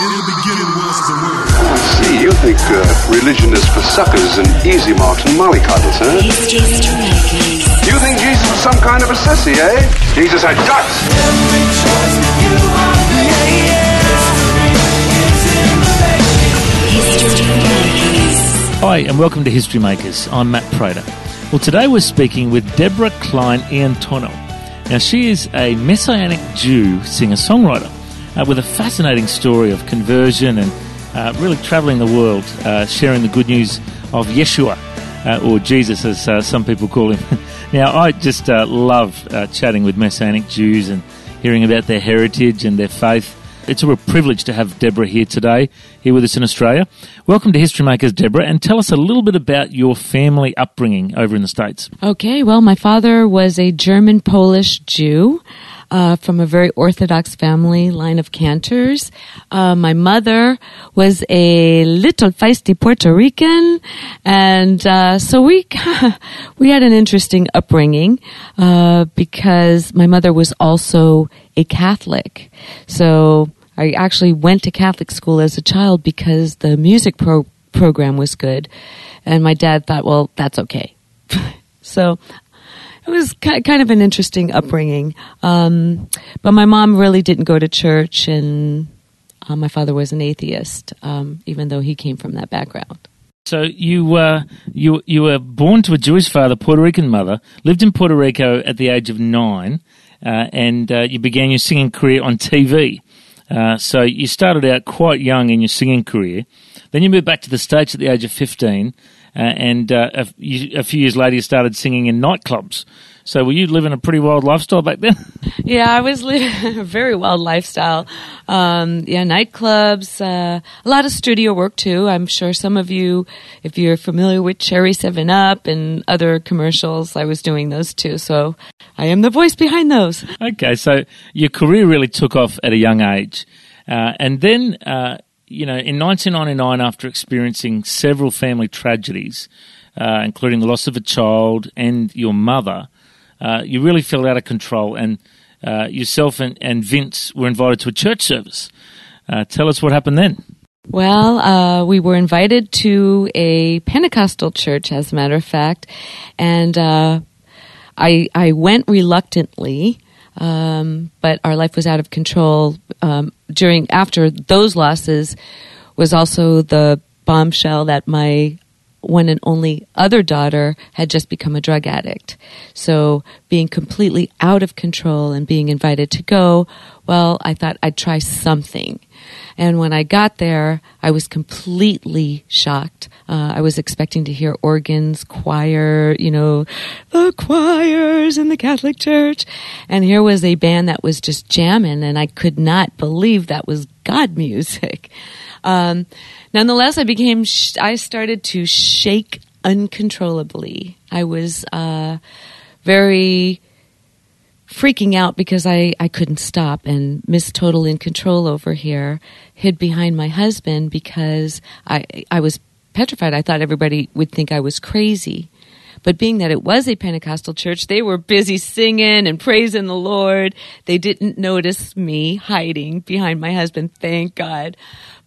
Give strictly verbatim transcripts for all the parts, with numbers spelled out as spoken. In the beginning was the Word. See, you think uh, religion is for suckers and easy marks and mollycoddles, huh? History Makers. You think Jesus was some kind of a sissy, eh? Jesus had guts. Every choice you have made is in the making. History Makers. Hi, and welcome to History Makers. I'm Matt Prater. Well, today we're speaking with Deborah Kline-Iantono. Now, she is a Messianic Jew singer-songwriter. Uh, with a fascinating story of conversion and uh, really travelling the world, uh, sharing the good news of Yeshua, uh, or Jesus as uh, some people call him. Now, I just uh, love uh, chatting with Messianic Jews and hearing about their heritage and their faith. It's a real privilege to have Deborah here today, here with us in Australia. Welcome to History Makers, Deborah, and tell us a little bit about your family upbringing over in the States. Okay, well, my father was a German-Polish Jew. Uh, from a very Orthodox family line of cantors. Uh, my mother was a little feisty Puerto Rican, and uh, so we we had an interesting upbringing uh, because my mother was also a Catholic. So I actually went to Catholic school as a child because the music pro- program was good, and my dad thought, well, that's okay. So it was kind of an interesting upbringing. Um, but my mom really didn't go to church, and uh, my father was an atheist, um, even though he came from that background. So you, uh, you, you were born to a Jewish father, Puerto Rican mother, lived in Puerto Rico at the age of nine, uh, and uh, you began your singing career on T V. Uh, so you started out quite young in your singing career. Then you moved back to the States at the age of fifteen, Uh, and uh, a, you, a few years later, you started singing in nightclubs. So were you living a pretty wild lifestyle back then? Yeah, I was living a very wild lifestyle. Um, yeah, nightclubs, uh, a lot of studio work too. I'm sure some of you, if you're familiar with Cherry seven up and other commercials, I was doing those too. So I am the voice behind those. Okay, so your career really took off at a young age. Uh, and then... Uh, You know, in nineteen ninety-nine, after experiencing several family tragedies, uh, including the loss of a child and your mother, uh, you really felt out of control, and uh, yourself and, and Vince were invited to a church service. Uh, tell us what happened then. Well, uh, we were invited to a Pentecostal church, as a matter of fact, and uh, I, I went reluctantly. Um, but our life was out of control. Um, during, after those losses was also the bombshell that my one and only other daughter had just become a drug addict. So being completely out of control and being invited to go, well, I thought I'd try something. And when I got there, I was completely shocked. Uh, I was expecting to hear organs, choir, you know, the choirs in the Catholic Church. And here was a band that was just jamming, and I could not believe that was God music. Um, nonetheless, I became, sh- I started to shake uncontrollably. I was uh, very... freaking out because I, I couldn't stop, and Miss Total in Control over here hid behind my husband because I I was petrified. I thought everybody would think I was crazy. But being that it was a Pentecostal church, they were busy singing and praising the Lord. They didn't notice me hiding behind my husband, thank God.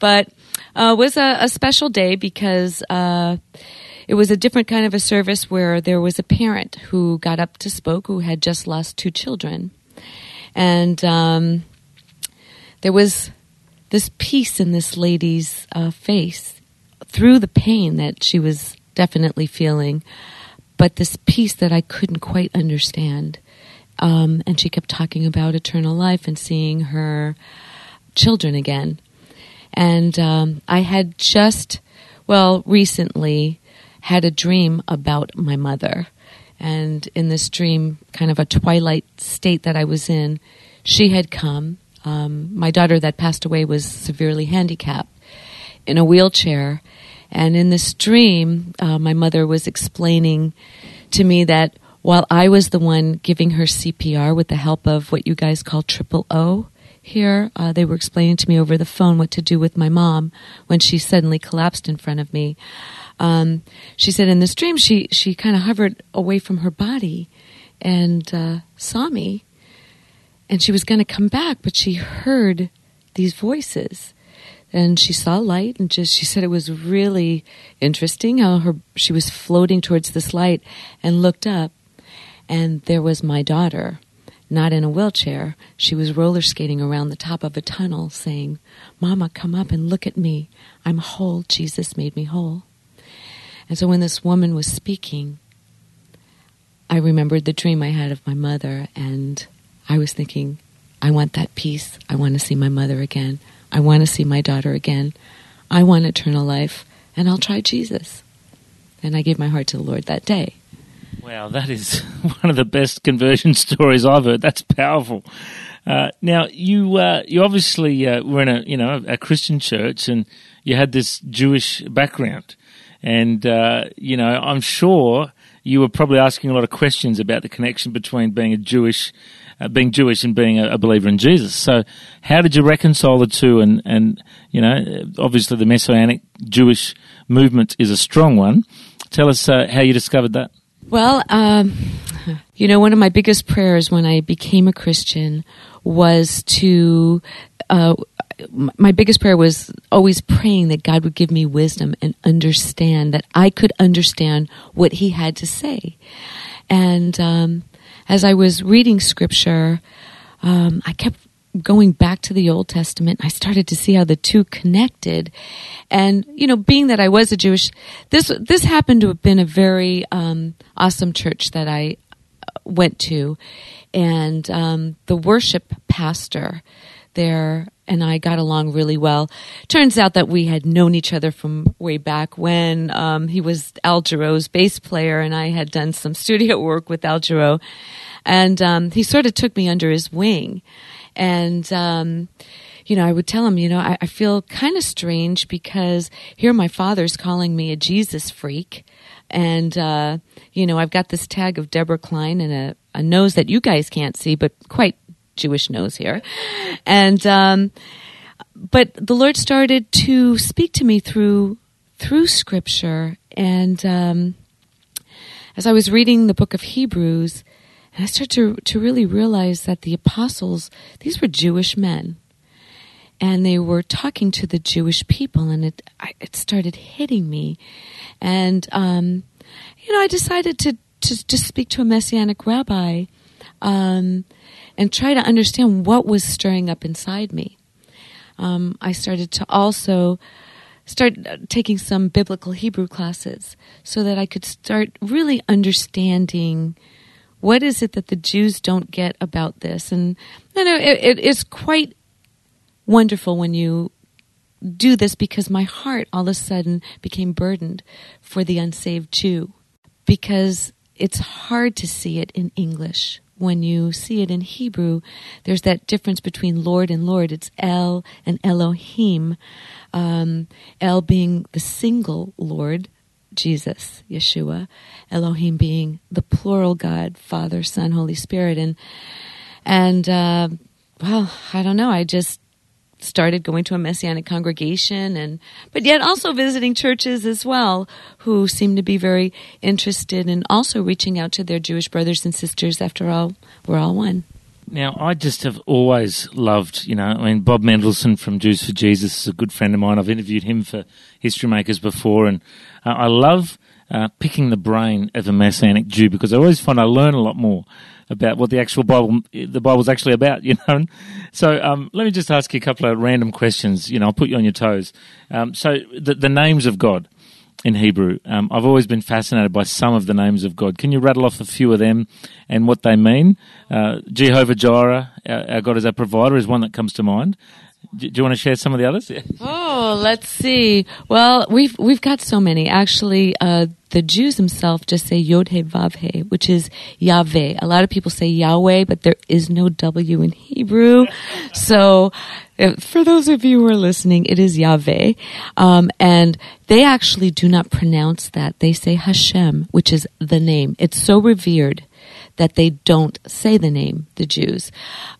But uh, it was a, a special day because... Uh, It was a different kind of a service where there was a parent who got up to spoke who had just lost two children. And um, there was this peace in this lady's uh, face through the pain that she was definitely feeling, but this peace that I couldn't quite understand. Um, and she kept talking about eternal life and seeing her children again. And um, I had just, well, recently... had a dream about my mother, and in this dream, kind of a twilight state that I was in, she had come. Um, my daughter that passed away was severely handicapped in a wheelchair, and in this dream, uh, my mother was explaining to me that while I was the one giving her C P R with the help of what you guys call triple O here, uh, they were explaining to me over the phone what to do with my mom when she suddenly collapsed in front of me. Um, she said in this dream, she, she kind of hovered away from her body and uh, saw me. And she was going to come back, but she heard these voices. and she saw light, and just she said it was really interesting how her she was floating towards this light and looked up, and there was my daughter, not in a wheelchair. She was roller skating around the top of a tunnel saying, "Mama, come up and look at me. I'm whole. Jesus made me whole." And so when this woman was speaking, I remembered the dream I had of my mother, and I was thinking, I want that peace. I want to see my mother again. I want to see my daughter again. I want eternal life, and I'll try Jesus. And I gave my heart to the Lord that day. Wow, that is one of the best conversion stories I've heard. That's powerful. Uh, now, you uh, you obviously uh, were in a you know a Christian church, and you had this Jewish background, and uh, you know I'm sure you were probably asking a lot of questions about the connection between being a Jewish, uh, being Jewish, and being a, a believer in Jesus. So, how did you reconcile the two? And and you know, obviously, the Messianic Jewish movement is a strong one. Tell us uh, how you discovered that. Well, um, you know, one of my biggest prayers when I became a Christian was to, uh, my biggest prayer was always praying that God would give me wisdom and understand, that I could understand what he had to say. And um, as I was reading scripture, um, I kept going back to the Old Testament, and I started to see how the two connected. And, you know, being that I was a Jewish, this this happened to have been a very um, awesome church that I went to. And um, the worship pastor there and I got along really well. Turns out that we had known each other from way back when. Um, he was Al Jarreau's bass player, and I had done some studio work with Al Jarreau. And um, he sort of took me under his wing. And, um, you know, I would tell him, you know, I, I feel kind of strange because here my father's calling me a Jesus freak. And, uh, you know, I've got this tag of Deborah Kline and a, a nose that you guys can't see, but quite Jewish nose here. And, um, but the Lord started to speak to me through, through scripture. And, um, as I was reading the book of Hebrews, I started to, to really realize that the apostles, these were Jewish men, and they were talking to the Jewish people, and it it started hitting me. And, um, you know, I decided to, to, to speak to a Messianic rabbi um, and try to understand what was stirring up inside me. Um, I started to also start taking some biblical Hebrew classes so that I could start really understanding what is it that the Jews don't get about this? And you know, it, it is quite wonderful when you do this, because my heart all of a sudden became burdened for the unsaved Jew, because it's hard to see it in English. When you see it in Hebrew, there's that difference between Lord and Lord. It's El and Elohim, um, El being the single Lord, Jesus, Yeshua, Elohim being the plural God, Father, Son, Holy Spirit. And, and uh, well, I don't know, I just started going to a Messianic congregation, and but yet also visiting churches as well who seemed to be very interested in also reaching out to their Jewish brothers and sisters. After all, we're all one. Now, I just have always loved, you know, I mean, Bob Mendelssohn from Jews for Jesus is a good friend of mine. I've interviewed him for History Makers before, and uh, I love uh, picking the brain of a Messianic Jew, because I always find I learn a lot more about what the actual Bible, the Bible's actually about, you know. So um, let me just ask you a couple of random questions, you know, I'll put you on your toes. Um, so the, the names of God in Hebrew, um, I've always been fascinated by some of the names of God. Can you rattle off a few of them and what they mean? Uh, Jehovah Jireh, our, our God is our provider, is one that comes to mind. Do, do you want to share some of the others? Yeah. Oh, let's see. Well, we've we've got so many. Actually, uh, the Jews themselves just say Yod Heh Vav Heh, which is Yahweh. A lot of people say Yahweh, but there is no W in Hebrew. So for those of you who are listening, it is Yahweh. Um, and they actually do not pronounce that. They say Hashem, which is the name. It's so revered that they don't say the name, the Jews.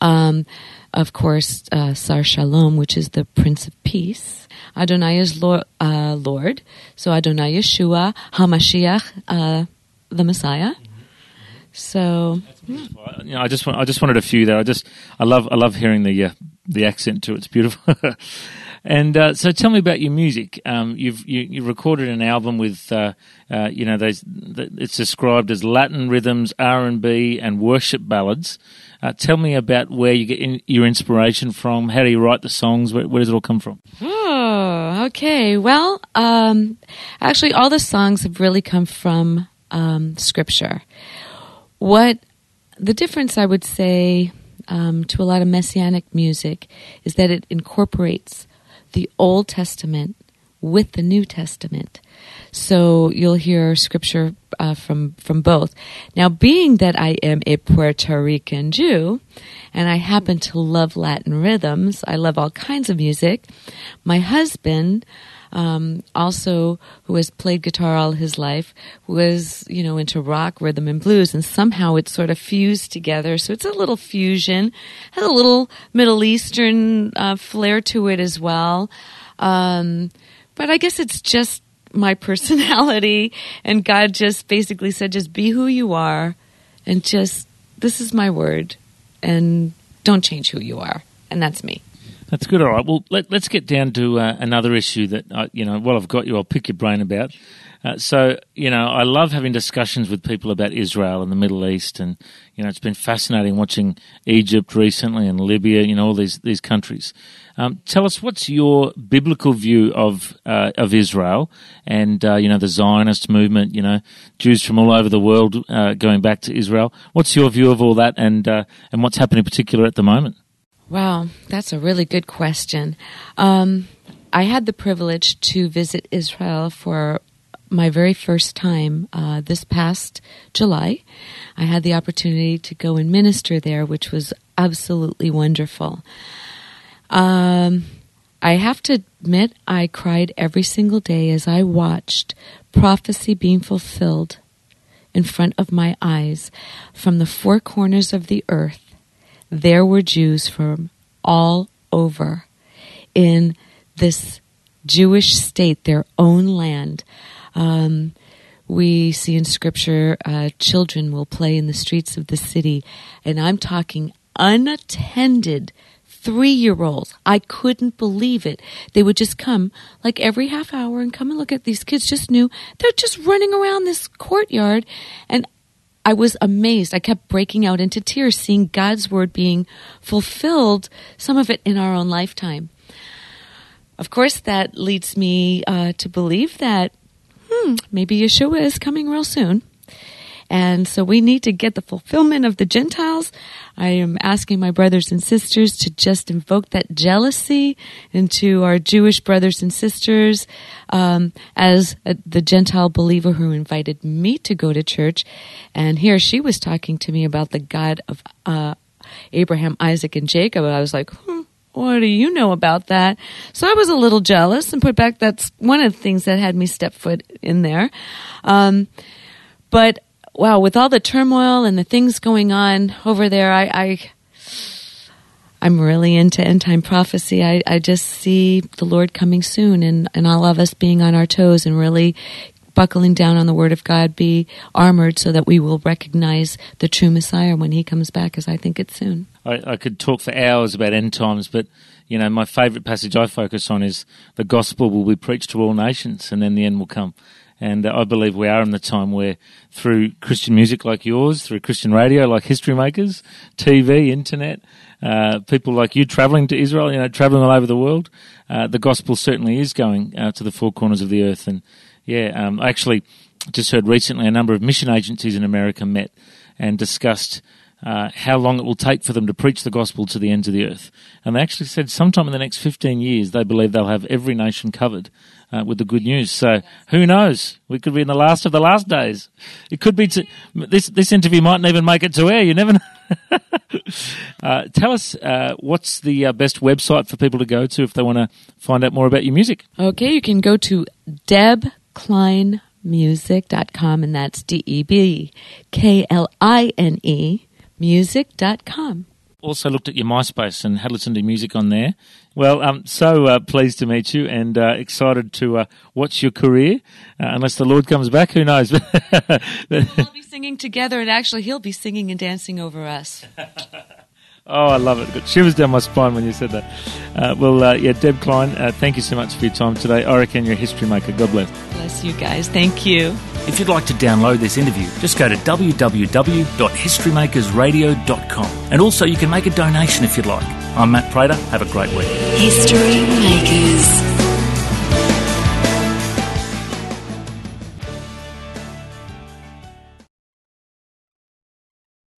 Um, of course, uh, Sar Shalom, which is the Prince of Peace. Adonai is Lord, uh, Lord. So Adonai Yeshua, HaMashiach, uh, the Messiah. So, yeah. You know, I just want, I just wanted a few there. I just I love I love hearing the uh, the accent too. It's beautiful. And uh, so, tell me about your music. Um, you've you, you recorded an album with, uh, uh, you know, those. It's described as Latin rhythms, R and B, and worship ballads. Uh, tell me about where you get in, your inspiration from. How do you write the songs? Where, where does it all come from? Oh, okay. Well, um, actually, all the songs have really come from um, Scripture. What the difference, I would say, um, to a lot of Messianic music is that it incorporates the Old Testament with the New Testament. So you'll hear scripture uh, from, from both. Now, being that I am a Puerto Rican Jew, and I happen to love Latin rhythms, I love all kinds of music, my husband, um, also, who has played guitar all his life, was, you know, into rock, rhythm, and blues, and somehow it's sort of fused together, so it's a little fusion, has a little Middle Eastern uh, flair to it as well. Um, but I guess it's just my personality, and God just basically said, just be who you are, and just, this is my word, and don't change who you are, and that's me. That's good. All right. Well, let, let's get down to uh, another issue that, I, you know, while I've got you, I'll pick your brain about. Uh, so, you know, I love having discussions with people about Israel and the Middle East, and, you know, it's been fascinating watching Egypt recently and Libya, you know, all these, these countries. Um, tell us, what's your biblical view of uh, of Israel and, uh, you know, the Zionist movement, you know, Jews from all over the world uh, going back to Israel? What's your view of all that, and uh, and what's happening in particular at the moment? Wow, that's a really good question. Um, I had the privilege to visit Israel for my very first time uh, this past July. I had the opportunity to go and minister there, which was absolutely wonderful. Um, I have to admit, I cried every single day as I watched prophecy being fulfilled in front of my eyes from the four corners of the earth. There were Jews from all over in this Jewish state, their own land. Um, we see in Scripture, uh, children will play in the streets of the city. And I'm talking unattended three-year-olds. I couldn't believe it. They would just come like every half hour and come and look at these kids. Just knew they're just running around this courtyard, and I was amazed. I kept breaking out into tears, seeing God's word being fulfilled, some of it in our own lifetime. Of course, that leads me uh, to believe that hmm, maybe Yeshua is coming real soon. And so we need to get the fulfillment of the Gentiles. I am asking my brothers and sisters to just invoke that jealousy into our Jewish brothers and sisters. Um, as a, the Gentile believer who invited me to go to church, and here she was talking to me about the God of uh, Abraham, Isaac, and Jacob, and I was like, hmm, what do you know about that? So I was a little jealous and put back. That's one of the things that had me step foot in there. Um, but wow, with all the turmoil and the things going on over there, I, I, I'm really into end-time prophecy. I, I just see the Lord coming soon, and, and all of us being on our toes and really buckling down on the Word of God, be armored so that we will recognize the true Messiah when He comes back, as I think it's soon. I, I could talk for hours about end times, but you know, my favorite passage I focus on is the gospel will be preached to all nations, and then the end will come. And I believe we are in the time where, through Christian music like yours, through Christian radio like History Makers, T V, internet, uh, people like you traveling to Israel, you know, traveling all over the world, uh, the gospel certainly is going uh, to the four corners of the earth. And yeah, um, I actually just heard recently a number of mission agencies in America met and discussed Uh, how long it will take for them to preach the gospel to the ends of the earth. And they actually said sometime in the next fifteen years, they believe they'll have every nation covered uh, with the good news. So who knows? We could be in the last of the last days. It could be to, this this interview mightn't even make it to air. You never know. uh, tell us, uh, what's the uh, best website for people to go to if they want to find out more about your music? Okay, you can go to deb kline music dot com, and that's D E B K L I N E music dot com. Also looked at your MySpace and had listened to music on there. Well, I'm so uh, pleased to meet you, and uh, excited to uh, watch your career. Uh, unless the Lord comes back, who knows? We'll be singing together, and actually He'll be singing and dancing over us. Oh, I love it. Got shivers down my spine when you said that. Uh, well, uh, yeah, Deb Kline, uh, thank you so much for your time today. I reckon you're a history maker. God bless. Bless you guys. Thank you. If you'd like to download this interview, just go to w w w dot history makers radio dot com. And also, you can make a donation if you'd like. I'm Matt Prater. Have a great week. History Makers.